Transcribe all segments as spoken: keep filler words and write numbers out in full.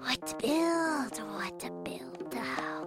What to build? What to build? Oh,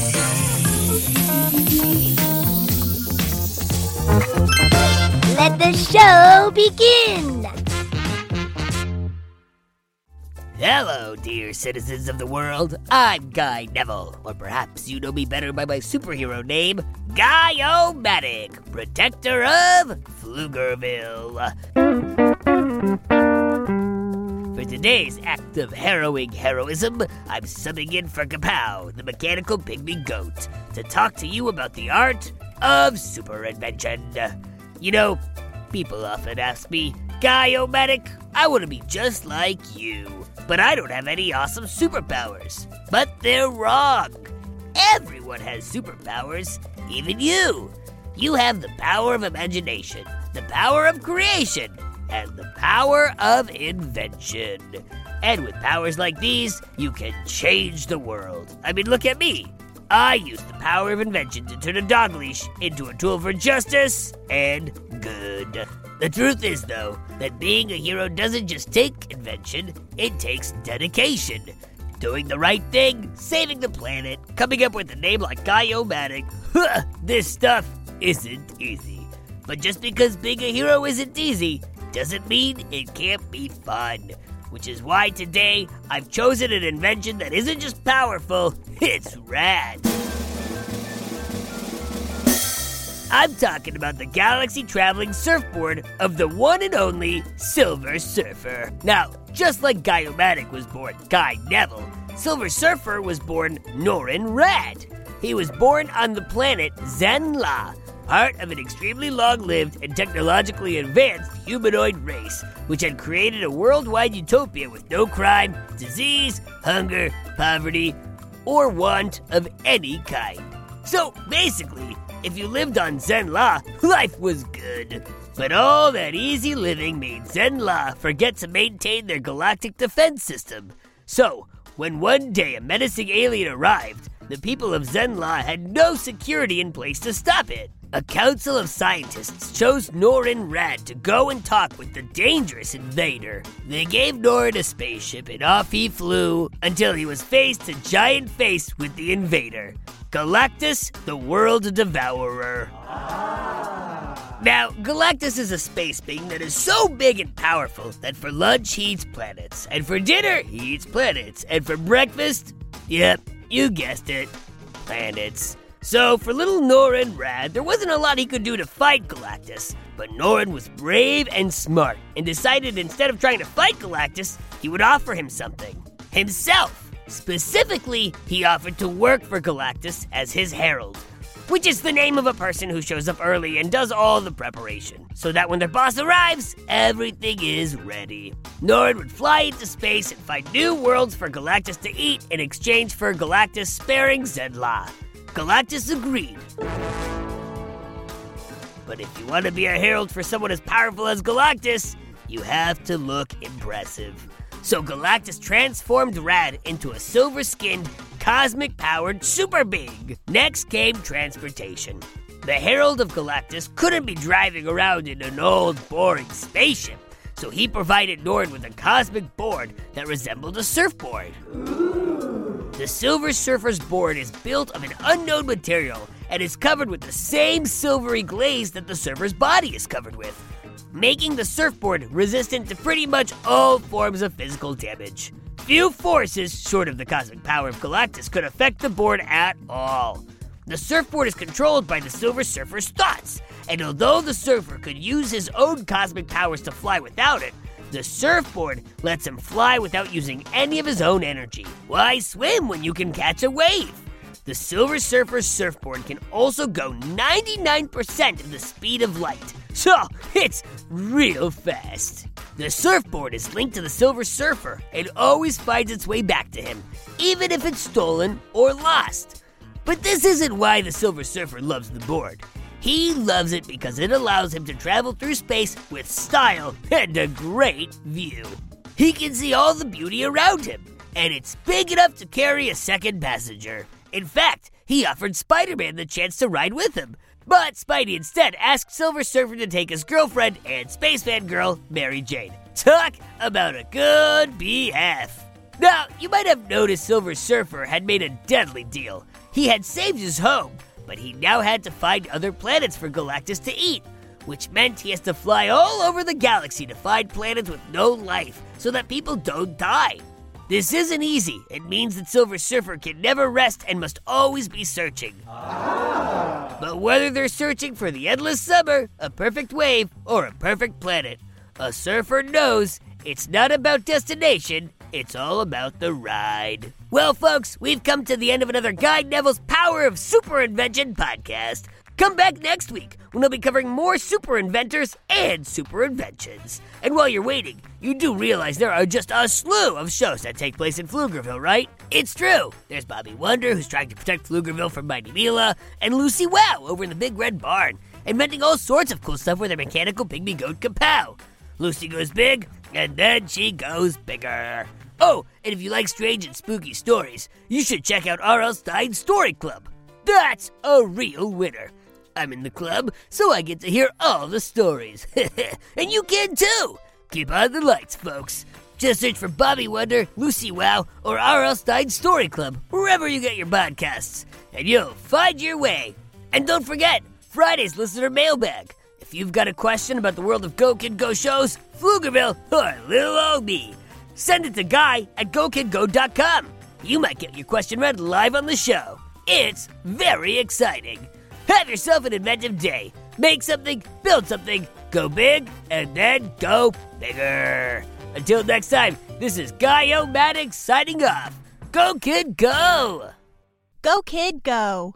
Let the show begin! Hello, dear citizens of the world. I'm Guy Neville, or perhaps you know me better by my superhero name, Guy-O-Matic, protector of Pflugerville. For today's act of harrowing heroism, I'm subbing in for Kapow, the mechanical pygmy goat, to talk to you about the art of super invention. You know, people often ask me, Guy-O-Matic, I want to be just like you, but I don't have any awesome superpowers. But they're wrong. Everyone has superpowers, even you. You have the power of imagination, the power of creation, and the power of invention. And with powers like these, you can change the world. I mean, look at me. I used the power of invention to turn a dog leash into a tool for justice and good. The truth is, though, that being a hero doesn't just take invention, it takes dedication. Doing the right thing, saving the planet, coming up with a name like Guy-O-Matic, huh, this stuff isn't easy. But just because being a hero isn't easy doesn't mean it can't be fun. Which is why today, I've chosen an invention that isn't just powerful, it's rad. I'm talking about the galaxy-traveling surfboard of the one and only Silver Surfer. Now, just like Guy-O-Matic was born Guy Neville, Silver Surfer was born Norrin Rad. He was born on the planet Zen La, part of an extremely long-lived and technologically advanced humanoid race, which had created a worldwide utopia with no crime, disease, hunger, poverty, or want of any kind. So basically, if you lived on Zen La, life was good. But all that easy living made Zen La forget to maintain their galactic defense system. So when one day a menacing alien arrived, the people of Zen La had no security in place to stop it. A council of scientists chose Norrin Rad to go and talk with the dangerous invader. They gave Norrin a spaceship and off he flew until he was face to giant face with the invader, Galactus, the World Devourer. Now, Galactus is a space being that is so big and powerful that for lunch he eats planets, and for dinner he eats planets, and for breakfast, yep, you guessed it, planets. So, for little Norrin Rad, there wasn't a lot he could do to fight Galactus, but Norrin was brave and smart and decided instead of trying to fight Galactus, he would offer him something. Himself! Specifically, he offered to work for Galactus as his herald. which is the name of a person who shows up early and does all the preparation, so that when their boss arrives, everything is ready. Norrin would fly into space and find new worlds for Galactus to eat in exchange for Galactus sparing Zen La. Galactus agreed. But if you want to be a herald for someone as powerful as Galactus, you have to look impressive. So Galactus transformed Rad into a silver-skinned, cosmic-powered super being. Next came transportation. The Herald of Galactus couldn't be driving around in an old, boring spaceship, so he provided Norrin with a cosmic board that resembled a surfboard. The Silver Surfer's board is built of an unknown material and is covered with the same silvery glaze that the surfer's body is covered with, making the surfboard resistant to pretty much all forms of physical damage. Few forces, short of the cosmic power of Galactus, could affect the board at all. The surfboard is controlled by the Silver Surfer's thoughts, and although the surfer could use his own cosmic powers to fly without it, the surfboard lets him fly without using any of his own energy. Why swim when you can catch a wave? The Silver Surfer's surfboard can also go ninety-nine percent of the speed of light, so it's real fast. The surfboard is linked to the Silver Surfer and always finds its way back to him, even if it's stolen or lost. But this isn't why the Silver Surfer loves the board. He loves it because it allows him to travel through space with style and a great view. He can see all the beauty around him, and it's big enough to carry a second passenger. In fact, he offered Spider-Man the chance to ride with him, but Spidey instead asked Silver Surfer to take his girlfriend and spaceman girl, Mary Jane. Talk about a good B F. Now, you might have noticed Silver Surfer had made a deadly deal. He had saved his home, but he now had to find other planets for Galactus to eat, which meant he has to fly all over the galaxy to find planets with no life so that people don't die. This isn't easy. It means that Silver Surfer can never rest and must always be searching. Ah. But whether they're searching for the endless summer, a perfect wave, or a perfect planet, a surfer knows it's not about destination, it's all about the ride. Well, folks, we've come to the end of another Guy Neville's Power of Super Invention podcast. Come back next week when we'll be covering more super inventors and super inventions. And while you're waiting, you do realize there are just a slew of shows that take place in Pflugerville, right? It's true. There's Bobby Wonder, who's trying to protect Pflugerville from Mighty Mila, and Lucy Wow over in the Big Red Barn, inventing all sorts of cool stuff with her mechanical pygmy goat Kapow. Lucy goes big, and then she goes bigger. Oh, and if you like strange and spooky stories, you should check out R L Stein's Story Club. That's a real winner. I'm in the club, so I get to hear all the stories. And you can too! Keep on the lights, folks. Just search for Bobby Wonder, Lucy Wow, or R L. Stein's Story Club, wherever you get your podcasts, and you'll find your way. And don't forget, Friday's Listener Mailbag. If you've got a question about the world of Go Kid Go shows, Pflugerville, or Little Old Me, send it to guy at go kid go dot com. You might get your question read live on the show. It's very exciting. Have yourself an inventive day. Make something, build something, go big, and then go bigger. Until next time, this is Guy-O-Matic signing off. Go, kid, go! Go, kid, go!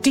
Do